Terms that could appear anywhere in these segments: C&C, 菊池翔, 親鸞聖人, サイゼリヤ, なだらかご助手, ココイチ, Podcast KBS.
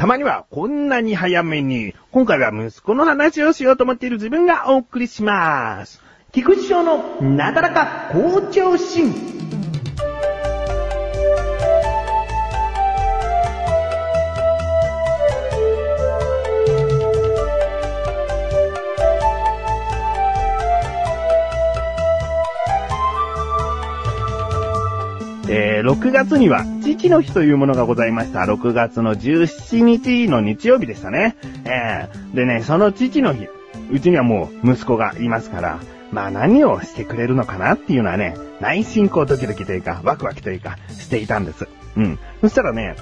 たまにはこんなに早めに、今回は息子の話をしようと思っている自分がお送りします。菊池翔のなだらか向上心。6月には父の日というものがございました。6月の17日の日曜日でしたね。でね、その父の日、うちにはもう息子がいますから、まあ何をしてくれるのかなっていうのはね、内心こうドキドキというかワクワクというかしていたんです。そしたらね、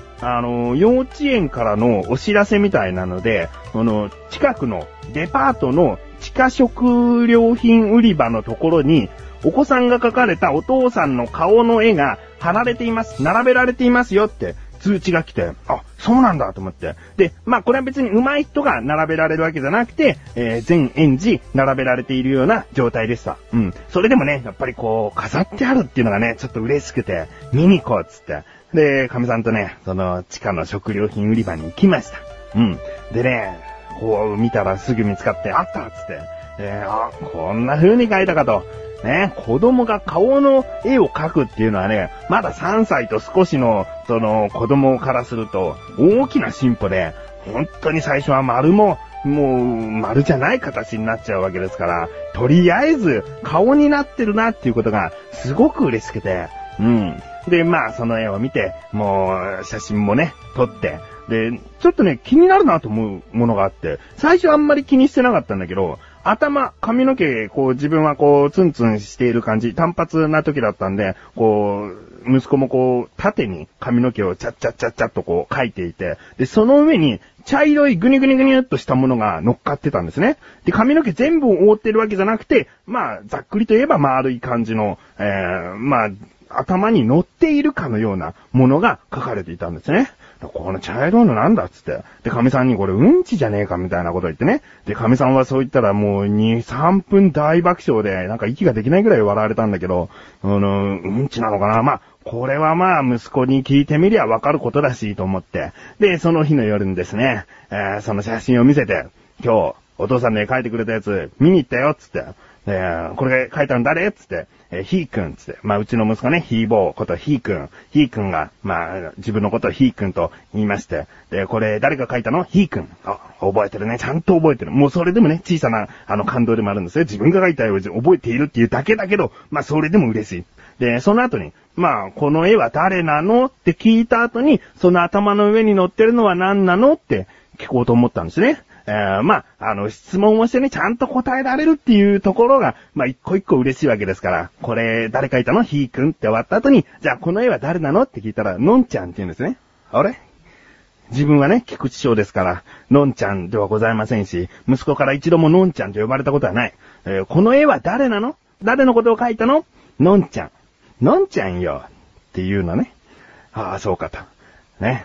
幼稚園からのお知らせみたいなので、この近くのデパートの地下食料品売り場のところに、お子さんが描かれたお父さんの顔の絵が貼られています、並べられていますよって通知が来て、あ、そうなんだと思って。で、まあこれは別に上手い人が並べられるわけじゃなくて、全園児並べられているような状態でした。それでもね、やっぱりこう飾ってあるっていうのがね、ちょっと嬉しくて、見に行こうっつって。で、かみさんとね、その地下の食料品売り場に行きました。でね、こう見たらすぐ見つかって、あったっつって。あ、こんな風に描いたかと。ね、子供が顔の絵を描くっていうのはね、まだ3歳と少しの、その子供からすると大きな進歩で、本当に最初は丸も、もう丸じゃない形になっちゃうわけですから、とりあえず顔になってるなっていうことがすごく嬉しくて、で、まあその絵を見て、もう写真もね、撮って、で、ちょっとね、気になるなと思うものがあって、最初あんまり気にしてなかったんだけど、頭、髪の毛、こう自分はこうツンツンしている感じ、単発な時だったんで、こう、息子もこう、縦に髪の毛をチャッチャッチャッチャッとこう描いていて、で、その上に茶色いグニグニグニっとしたものが乗っかってたんですね。で、髪の毛全部を覆ってるわけじゃなくて、まあ、ざっくりと言えば丸い感じの、まあ、頭に乗っているかのようなものが描かれていたんですね。この茶色いのなんだっつって。で、かみさんにこれうんちじゃねえかみたいなこと言ってね。で、かみさんはそう言ったらもう2、3分大爆笑で、なんか息ができないぐらい笑われたんだけど、うんちなのかな。まあ、これはまあ息子に聞いてみりゃわかることだしと思って。で、その日の夜にですね、その写真を見せて、今日、お父さんね、描いてくれたやつ見に行ったよっつって。これが書いたの誰っつって、ひーくんっつって、まあうちの息子ね、ひーぼーことひーくんが、まあ自分のことをひーくんと言いまして、で、これ誰が書いたのひーくん。あ、覚えてるね。ちゃんと覚えてる。もうそれでもね、小さな感動でもあるんですよ。自分が書いた絵を覚えているっていうだけだけど、まあそれでも嬉しい。で、その後に、まあこの絵は誰なのって聞いた後に、その頭の上に乗ってるのは何なのって聞こうと思ったんですね。まあ、質問をしてね、ちゃんと答えられるっていうところが、まあ、一個一個嬉しいわけですから、これ、誰描いたのひーくんって終わった後に、じゃあ、この絵は誰なのって聞いたら、のんちゃんって言うんですね。あれ？自分はね、菊池翔ですから、のんちゃんではございませんし、息子から一度ものんちゃんと呼ばれたことはない。この絵は誰なの？誰のことを描いたの？のんちゃん。のんちゃんよ。っていうのね。ああ、そうかと。ね。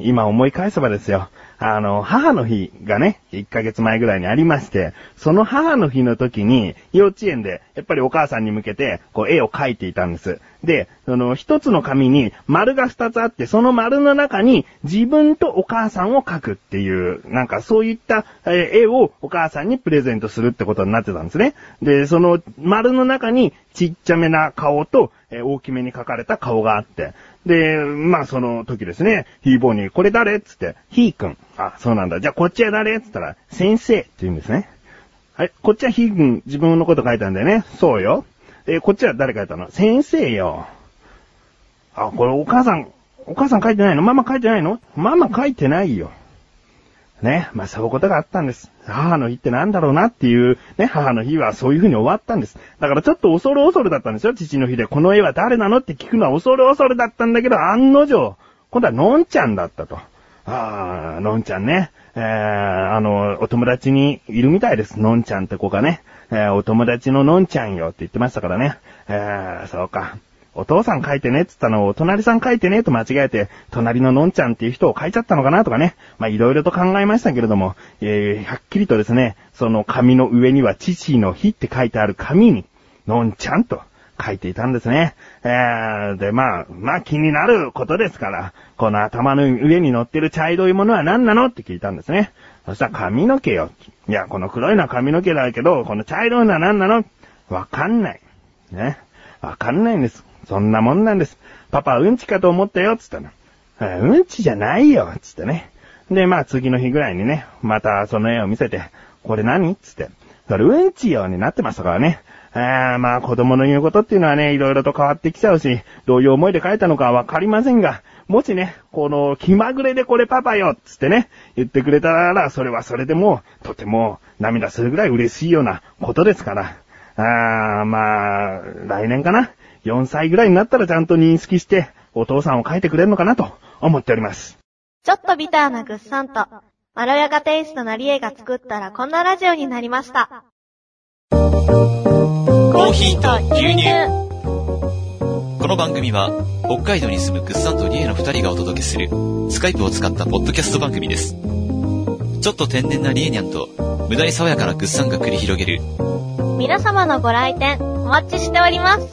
今思い返せばですよ。母の日がね、1ヶ月前ぐらいにありまして、その母の日の時に、幼稚園で、やっぱりお母さんに向けて、こう、絵を描いていたんです。で、その、一つの紙に、丸が2つあって、その丸の中に、自分とお母さんを描くっていう、なんかそういった絵をお母さんにプレゼントするってことになってたんですね。で、その丸の中に、ちっちゃめな顔と、大きめに描かれた顔があって、で、まあその時ですね、ひーぼーに、これ誰っつって、ひーくん。あ、そうなんだ。じゃあこっちは誰っつったら、先生って言うんですね。はい、こっちはひーくん、自分のこと書いたんだよね。そうよ。こっちは誰書いたの？先生よ。あ、これお母さん書いてないの？ママ書いてないの？ママ書いてないよ。ね、まあそういうことがあったんです。母の日ってなんだろうなっていう、ね、母の日はそういう風に終わったんです。だからちょっと恐る恐るだったんですよ、父の日で。この絵は誰なのって聞くのは恐る恐るだったんだけど、案の定、今度はのんちゃんだったと。あー、のんちゃんね。お友達にいるみたいです。のんちゃんって子がね。お友達ののんちゃんよって言ってましたからね。そうか。お父さん書いてねって言ったのをお隣さん書いてねと間違えて、隣ののんちゃんっていう人を書いちゃったのかなとかね。まあ、いろいろと考えましたけれども、はっきりとですね、その紙の上には父の日って書いてある紙に、のんちゃんと書いていたんですね。で、まあ気になることですから、この頭の上に乗ってる茶色いものは何なのって聞いたんですね。そしたら髪の毛よ。いや、この黒いのは髪の毛だけど、この茶色いのは何なの？わかんない。ね。わかんないんです。そんなもんなんです。パパ、うんちかと思ったよ、つったの。うんちじゃないよ、つってね。で、まあ次の日ぐらいにね、またその絵を見せて、これ何？つって。それうんちようになってましたからね。まあ子供の言うことっていうのはね、いろいろと変わってきちゃうし、どういう思いで書いたのかわかりませんが、もしね、この気まぐれでこれパパよっつってね、言ってくれたら、それはそれでもとても涙するぐらい嬉しいようなことですから。まあ来年かな、4歳ぐらいになったらちゃんと認識してお父さんを書いてくれるのかなと思っております。ちょっとビターなぐっさんとまろやかテイストなりえが作ったらこんなラジオになりました。コーヒーと牛乳。この番組は北海道に住むぐっさんとりえの2人がお届けするスカイプを使ったポッドキャスト番組です。ちょっと天然なりえにゃんと無駄に爽やかなぐっさんが繰り広げる皆様のご来店お待ちしております。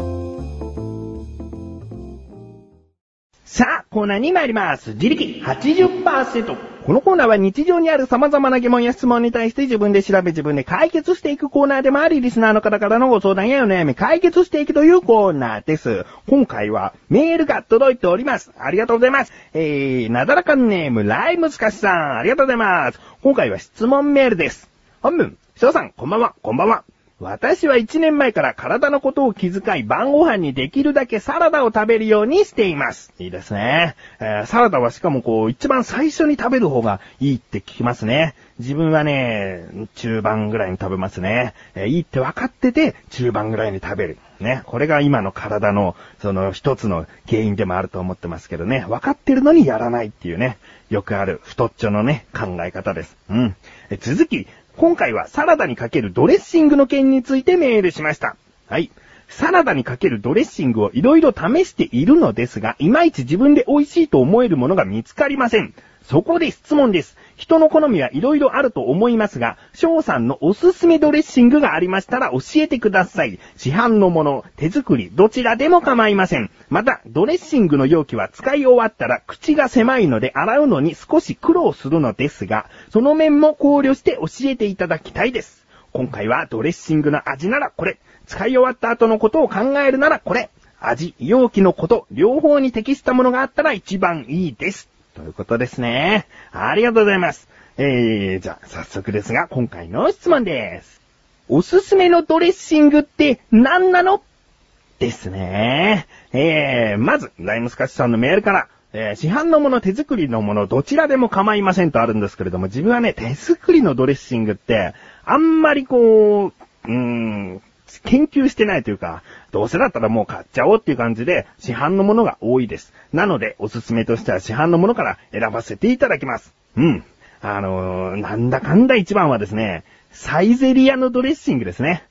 さあ、コーナーに参ります。自力 80%。このコーナーは日常にある様々な疑問や質問に対して自分で調べ自分で解決していくコーナーでもあり、リスナーの方からのご相談やお悩み解決していくというコーナーです。今回はメールが届いております。ありがとうございます。なだらかネームライムスカシさん、ありがとうございます。今回は質問メールです。本文、翔さん、こんばんは、こんばんは。私は1年前から体のことを気遣い、晩ご飯にできるだけサラダを食べるようにしています。いいですね。サラダはしかもこう、一番最初に食べる方がいいって聞きますね。自分はね、中盤ぐらいに食べますね。いいって分かってて、中盤ぐらいに食べる。ね。これが今の体の、その一つの原因でもあると思ってますけどね。分かってるのにやらないっていうね。よくある太っちょのね、考え方です。うん。続き、今回はサラダにかけるドレッシングの件についてメールしました。はい。サラダにかけるドレッシングをいろいろ試しているのですが、いまいち自分で美味しいと思えるものが見つかりません。そこで質問です。人の好みはいろいろあると思いますが、翔さんのおすすめドレッシングがありましたら教えてください。市販のもの、手作り、どちらでも構いません。また、ドレッシングの容器は使い終わったら口が狭いので洗うのに少し苦労するのですが、その面も考慮して教えていただきたいです。今回はドレッシングの味ならこれ、使い終わった後のことを考えるならこれ、味、容器のこと、両方に適したものがあったら一番いいです。ということですね。ありがとうございます。じゃあ早速ですが今回の質問です。おすすめのドレッシングって何なの？ですね。まずライムスカシさんのメールから、市販のもの手作りのものどちらでも構いませんとあるんですけれども、自分はね手作りのドレッシングってあんまりこう研究してないというか、どうせだったらもう買っちゃおうっていう感じで市販のものが多いです。なのでおすすめとしては市販のものから選ばせていただきます。うん。なんだかんだ一番はですね、サイゼリヤのドレッシングですね。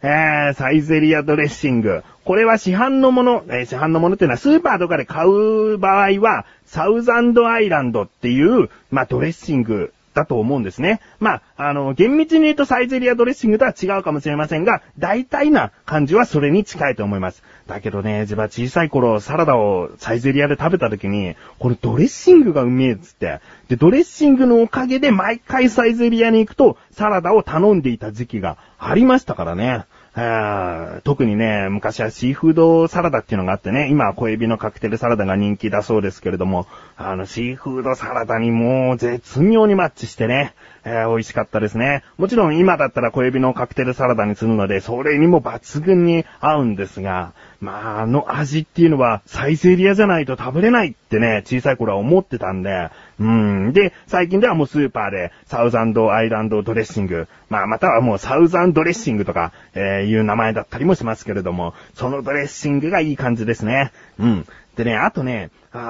サイゼリヤドレッシング。これは市販のもの、市販のものっていうのはスーパーとかで買う場合はサウザンドアイランドっていう、まあドレッシングだと思うんですね。まあ、厳密に言うとサイゼリヤドレッシングとは違うかもしれませんが、大体な感じはそれに近いと思います。だけどね、自分は小さい頃サラダをサイゼリヤで食べた時に、これドレッシングがうめえっつって、でドレッシングのおかげで毎回サイゼリヤに行くとサラダを頼んでいた時期がありましたからね。特にね、昔はシーフードサラダっていうのがあってね、今は小エビのカクテルサラダが人気だそうですけれども、シーフードサラダにもう絶妙にマッチしてね、美味しかったですね。もちろん今だったら小エビのカクテルサラダにするので、それにも抜群に合うんですが、まあ、味っていうのはサイゼリヤじゃないと食べれないってね、小さい頃は思ってたんで、で、最近ではもうスーパーでサウザンドアイランドドレッシング、まあ、またはもうサウザンドレッシングとか、いう名前だったりもしますけれども、そのドレッシングがいい感じですね。うん。でね、あとね、もう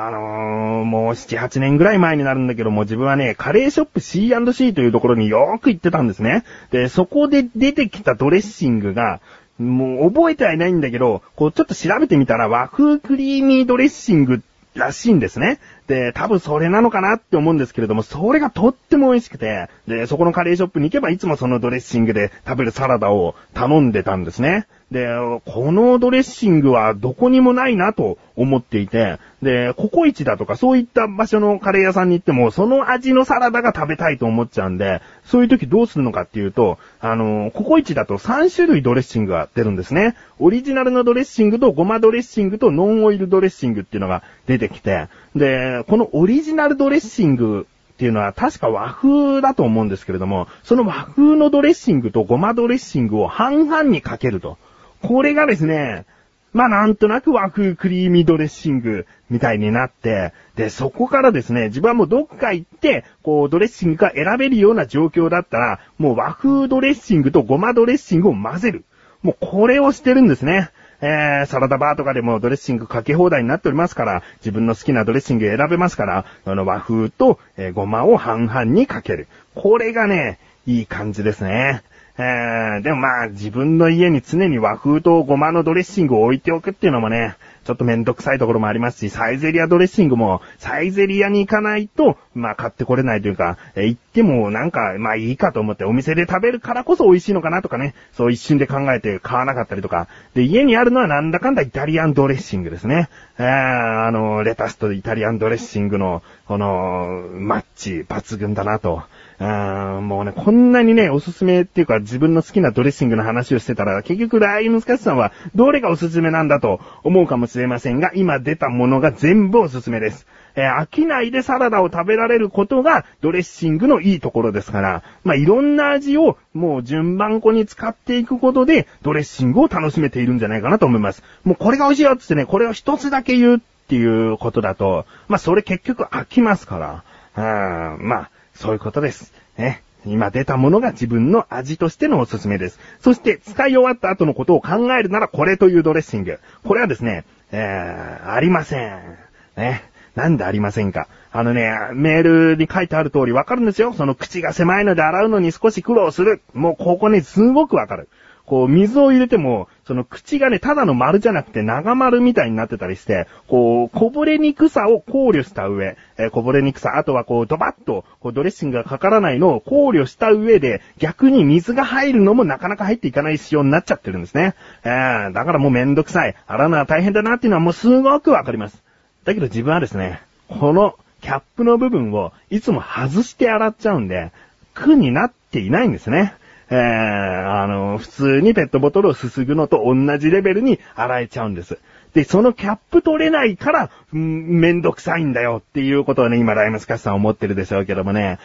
7、8年ぐらい前になるんだけども、自分はね、カレーショップ C&C というところによく行ってたんですね。で、そこで出てきたドレッシングが、もう覚えてはいないんだけど、こうちょっと調べてみたら和風クリーミードレッシングらしいんですね。で、多分それなのかなって思うんですけれども、それがとっても美味しくて、で、そこのカレーショップに行けばいつもそのドレッシングで食べるサラダを頼んでたんですね。で、このドレッシングはどこにもないなと思っていて、で、ココイチだとかそういった場所のカレー屋さんに行っても、その味のサラダが食べたいと思っちゃうんで、そういう時どうするのかっていうと、ココイチだと3種類ドレッシングが出るんですね。オリジナルのドレッシングとごまドレッシングとノンオイルドレッシングっていうのが出てきて、で、このオリジナルドレッシングっていうのは確か和風だと思うんですけれども、その和風のドレッシングとごまドレッシングを半々にかけると。これがですね、まあなんとなく和風クリーミードレッシングみたいになって、で、そこからですね、自分はもうどっか行って、こうドレッシングが選べるような状況だったら、もう和風ドレッシングとごまドレッシングを混ぜる。もうこれをしてるんですね。サラダバーとかでもドレッシングかけ放題になっておりますから、自分の好きなドレッシング選べますから、和風と、ごまを半々にかける。これがね、いい感じですね。でもまあ、自分の家に常に和風とごまのドレッシングを置いておくっていうのもね、ちょっとめんどくさいところもありますし、サイゼリアドレッシングも、サイゼリアに行かないと、まあ買ってこれないというか、行ってもなんか、まあいいかと思ってお店で食べるからこそ美味しいのかなとかね、そう一瞬で考えて買わなかったりとか、で、家にあるのはなんだかんだイタリアンドレッシングですね。レタスとイタリアンドレッシングの、この、マッチ、抜群だなと。もうね、こんなにね、おすすめっていうか自分の好きなドレッシングの話をしてたら、結局ライムスカッシュさんはどれがおすすめなんだと思うかもしれませんが、今出たものが全部おすすめです。飽きないでサラダを食べられることがドレッシングのいいところですから、まあ、いろんな味をもう順番こに使っていくことでドレッシングを楽しめているんじゃないかなと思います。もうこれが美味しいよってね、これを一つだけ言うっていうことだと、まあ、それ結局飽きますから、まあ、そういうことです。ね。今出たものが自分の味としてのおすすめです。そして使い終わった後のことを考えるならこれというドレッシング。これはですね、ありません。ね。なんでありませんか。メールに書いてある通りわかるんですよ。その口が狭いので洗うのに少し苦労する。もうここね、すごくわかる。こう、水を入れても、その口がね、ただの丸じゃなくて長丸みたいになってたりして、こう、こぼれにくさを考慮した上、こぼれにくさ、あとはこう、ドバッと、こう、ドレッシングがかからないのを考慮した上で、逆に水が入るのもなかなか入っていかない仕様になっちゃってるんですね。だからもうめんどくさい。洗うのは大変だなっていうのはもうすごくわかります。だけど自分はですね、このキャップの部分をいつも外して洗っちゃうんで、苦になっていないんですね。普通にペットボトルをすすぐのと同じレベルに洗えちゃうんです。で、そのキャップ取れないから、めんどくさいんだよっていうことをね、今、ライムスカッシュさん思ってるでしょうけどもね、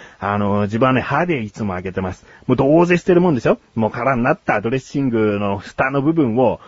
自分はね、歯でいつも開けてます。もう、どうぜしてるもんでしょ？もう、空になったドレッシングの蓋の部分を、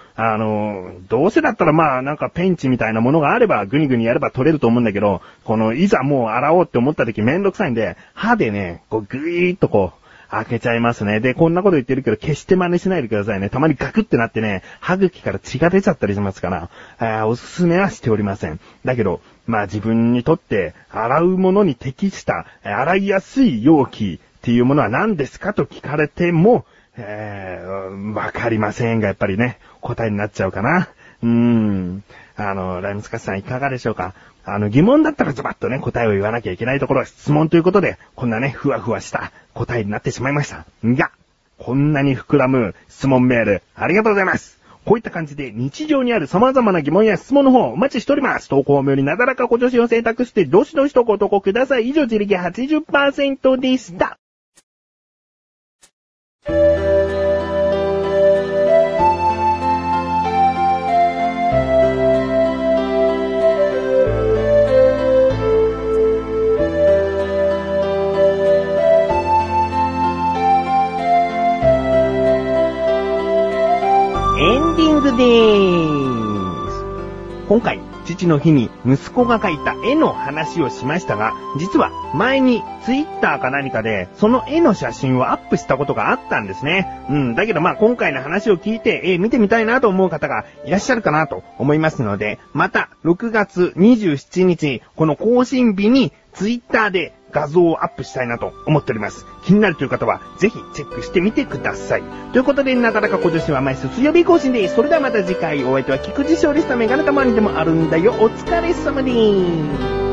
どうせだったらまあ、なんかペンチみたいなものがあれば、ぐにぐにやれば取れると思うんだけど、この、いざもう洗おうって思った時めんどくさいんで、歯でね、こう、ぐーっとこう、開けちゃいますね。で、こんなこと言ってるけど、決して真似しないでくださいね。たまにガクってなってね、歯茎から血が出ちゃったりしますから、おすすめはしておりません。だけど、まあ自分にとって、洗うものに適した、洗いやすい容器っていうものは何ですかと聞かれても、わかりませんが、やっぱりね、答えになっちゃうかな。ライムスカッシュさんいかがでしょうか？疑問だったらズバッとね、答えを言わなきゃいけないところは質問ということで、こんなね、ふわふわした答えになってしまいました。が、こんなに膨らむ質問メール、ありがとうございます。こういった感じで日常にある様々な疑問や質問の方お待ちしております。投稿メールなだらかご助手を選択して、どしどしとご投稿ください。以上、自力 80% でした。今回、父の日に息子が描いた絵の話をしましたが、実は前にツイッターか何かでその絵の写真をアップしたことがあったんですね。だけどまあ今回の話を聞いて、見てみたいなと思う方がいらっしゃるかなと思いますので、また6月27日、この更新日にツイッターで画像をアップしたいなと思っております。気になるという方はぜひチェックしてみてください。ということで、なだらかご助手は毎週水曜日更新です。それではまた次回、お相手は菊池翔でした。メガネたまにでもあるんだよ。お疲れ様です。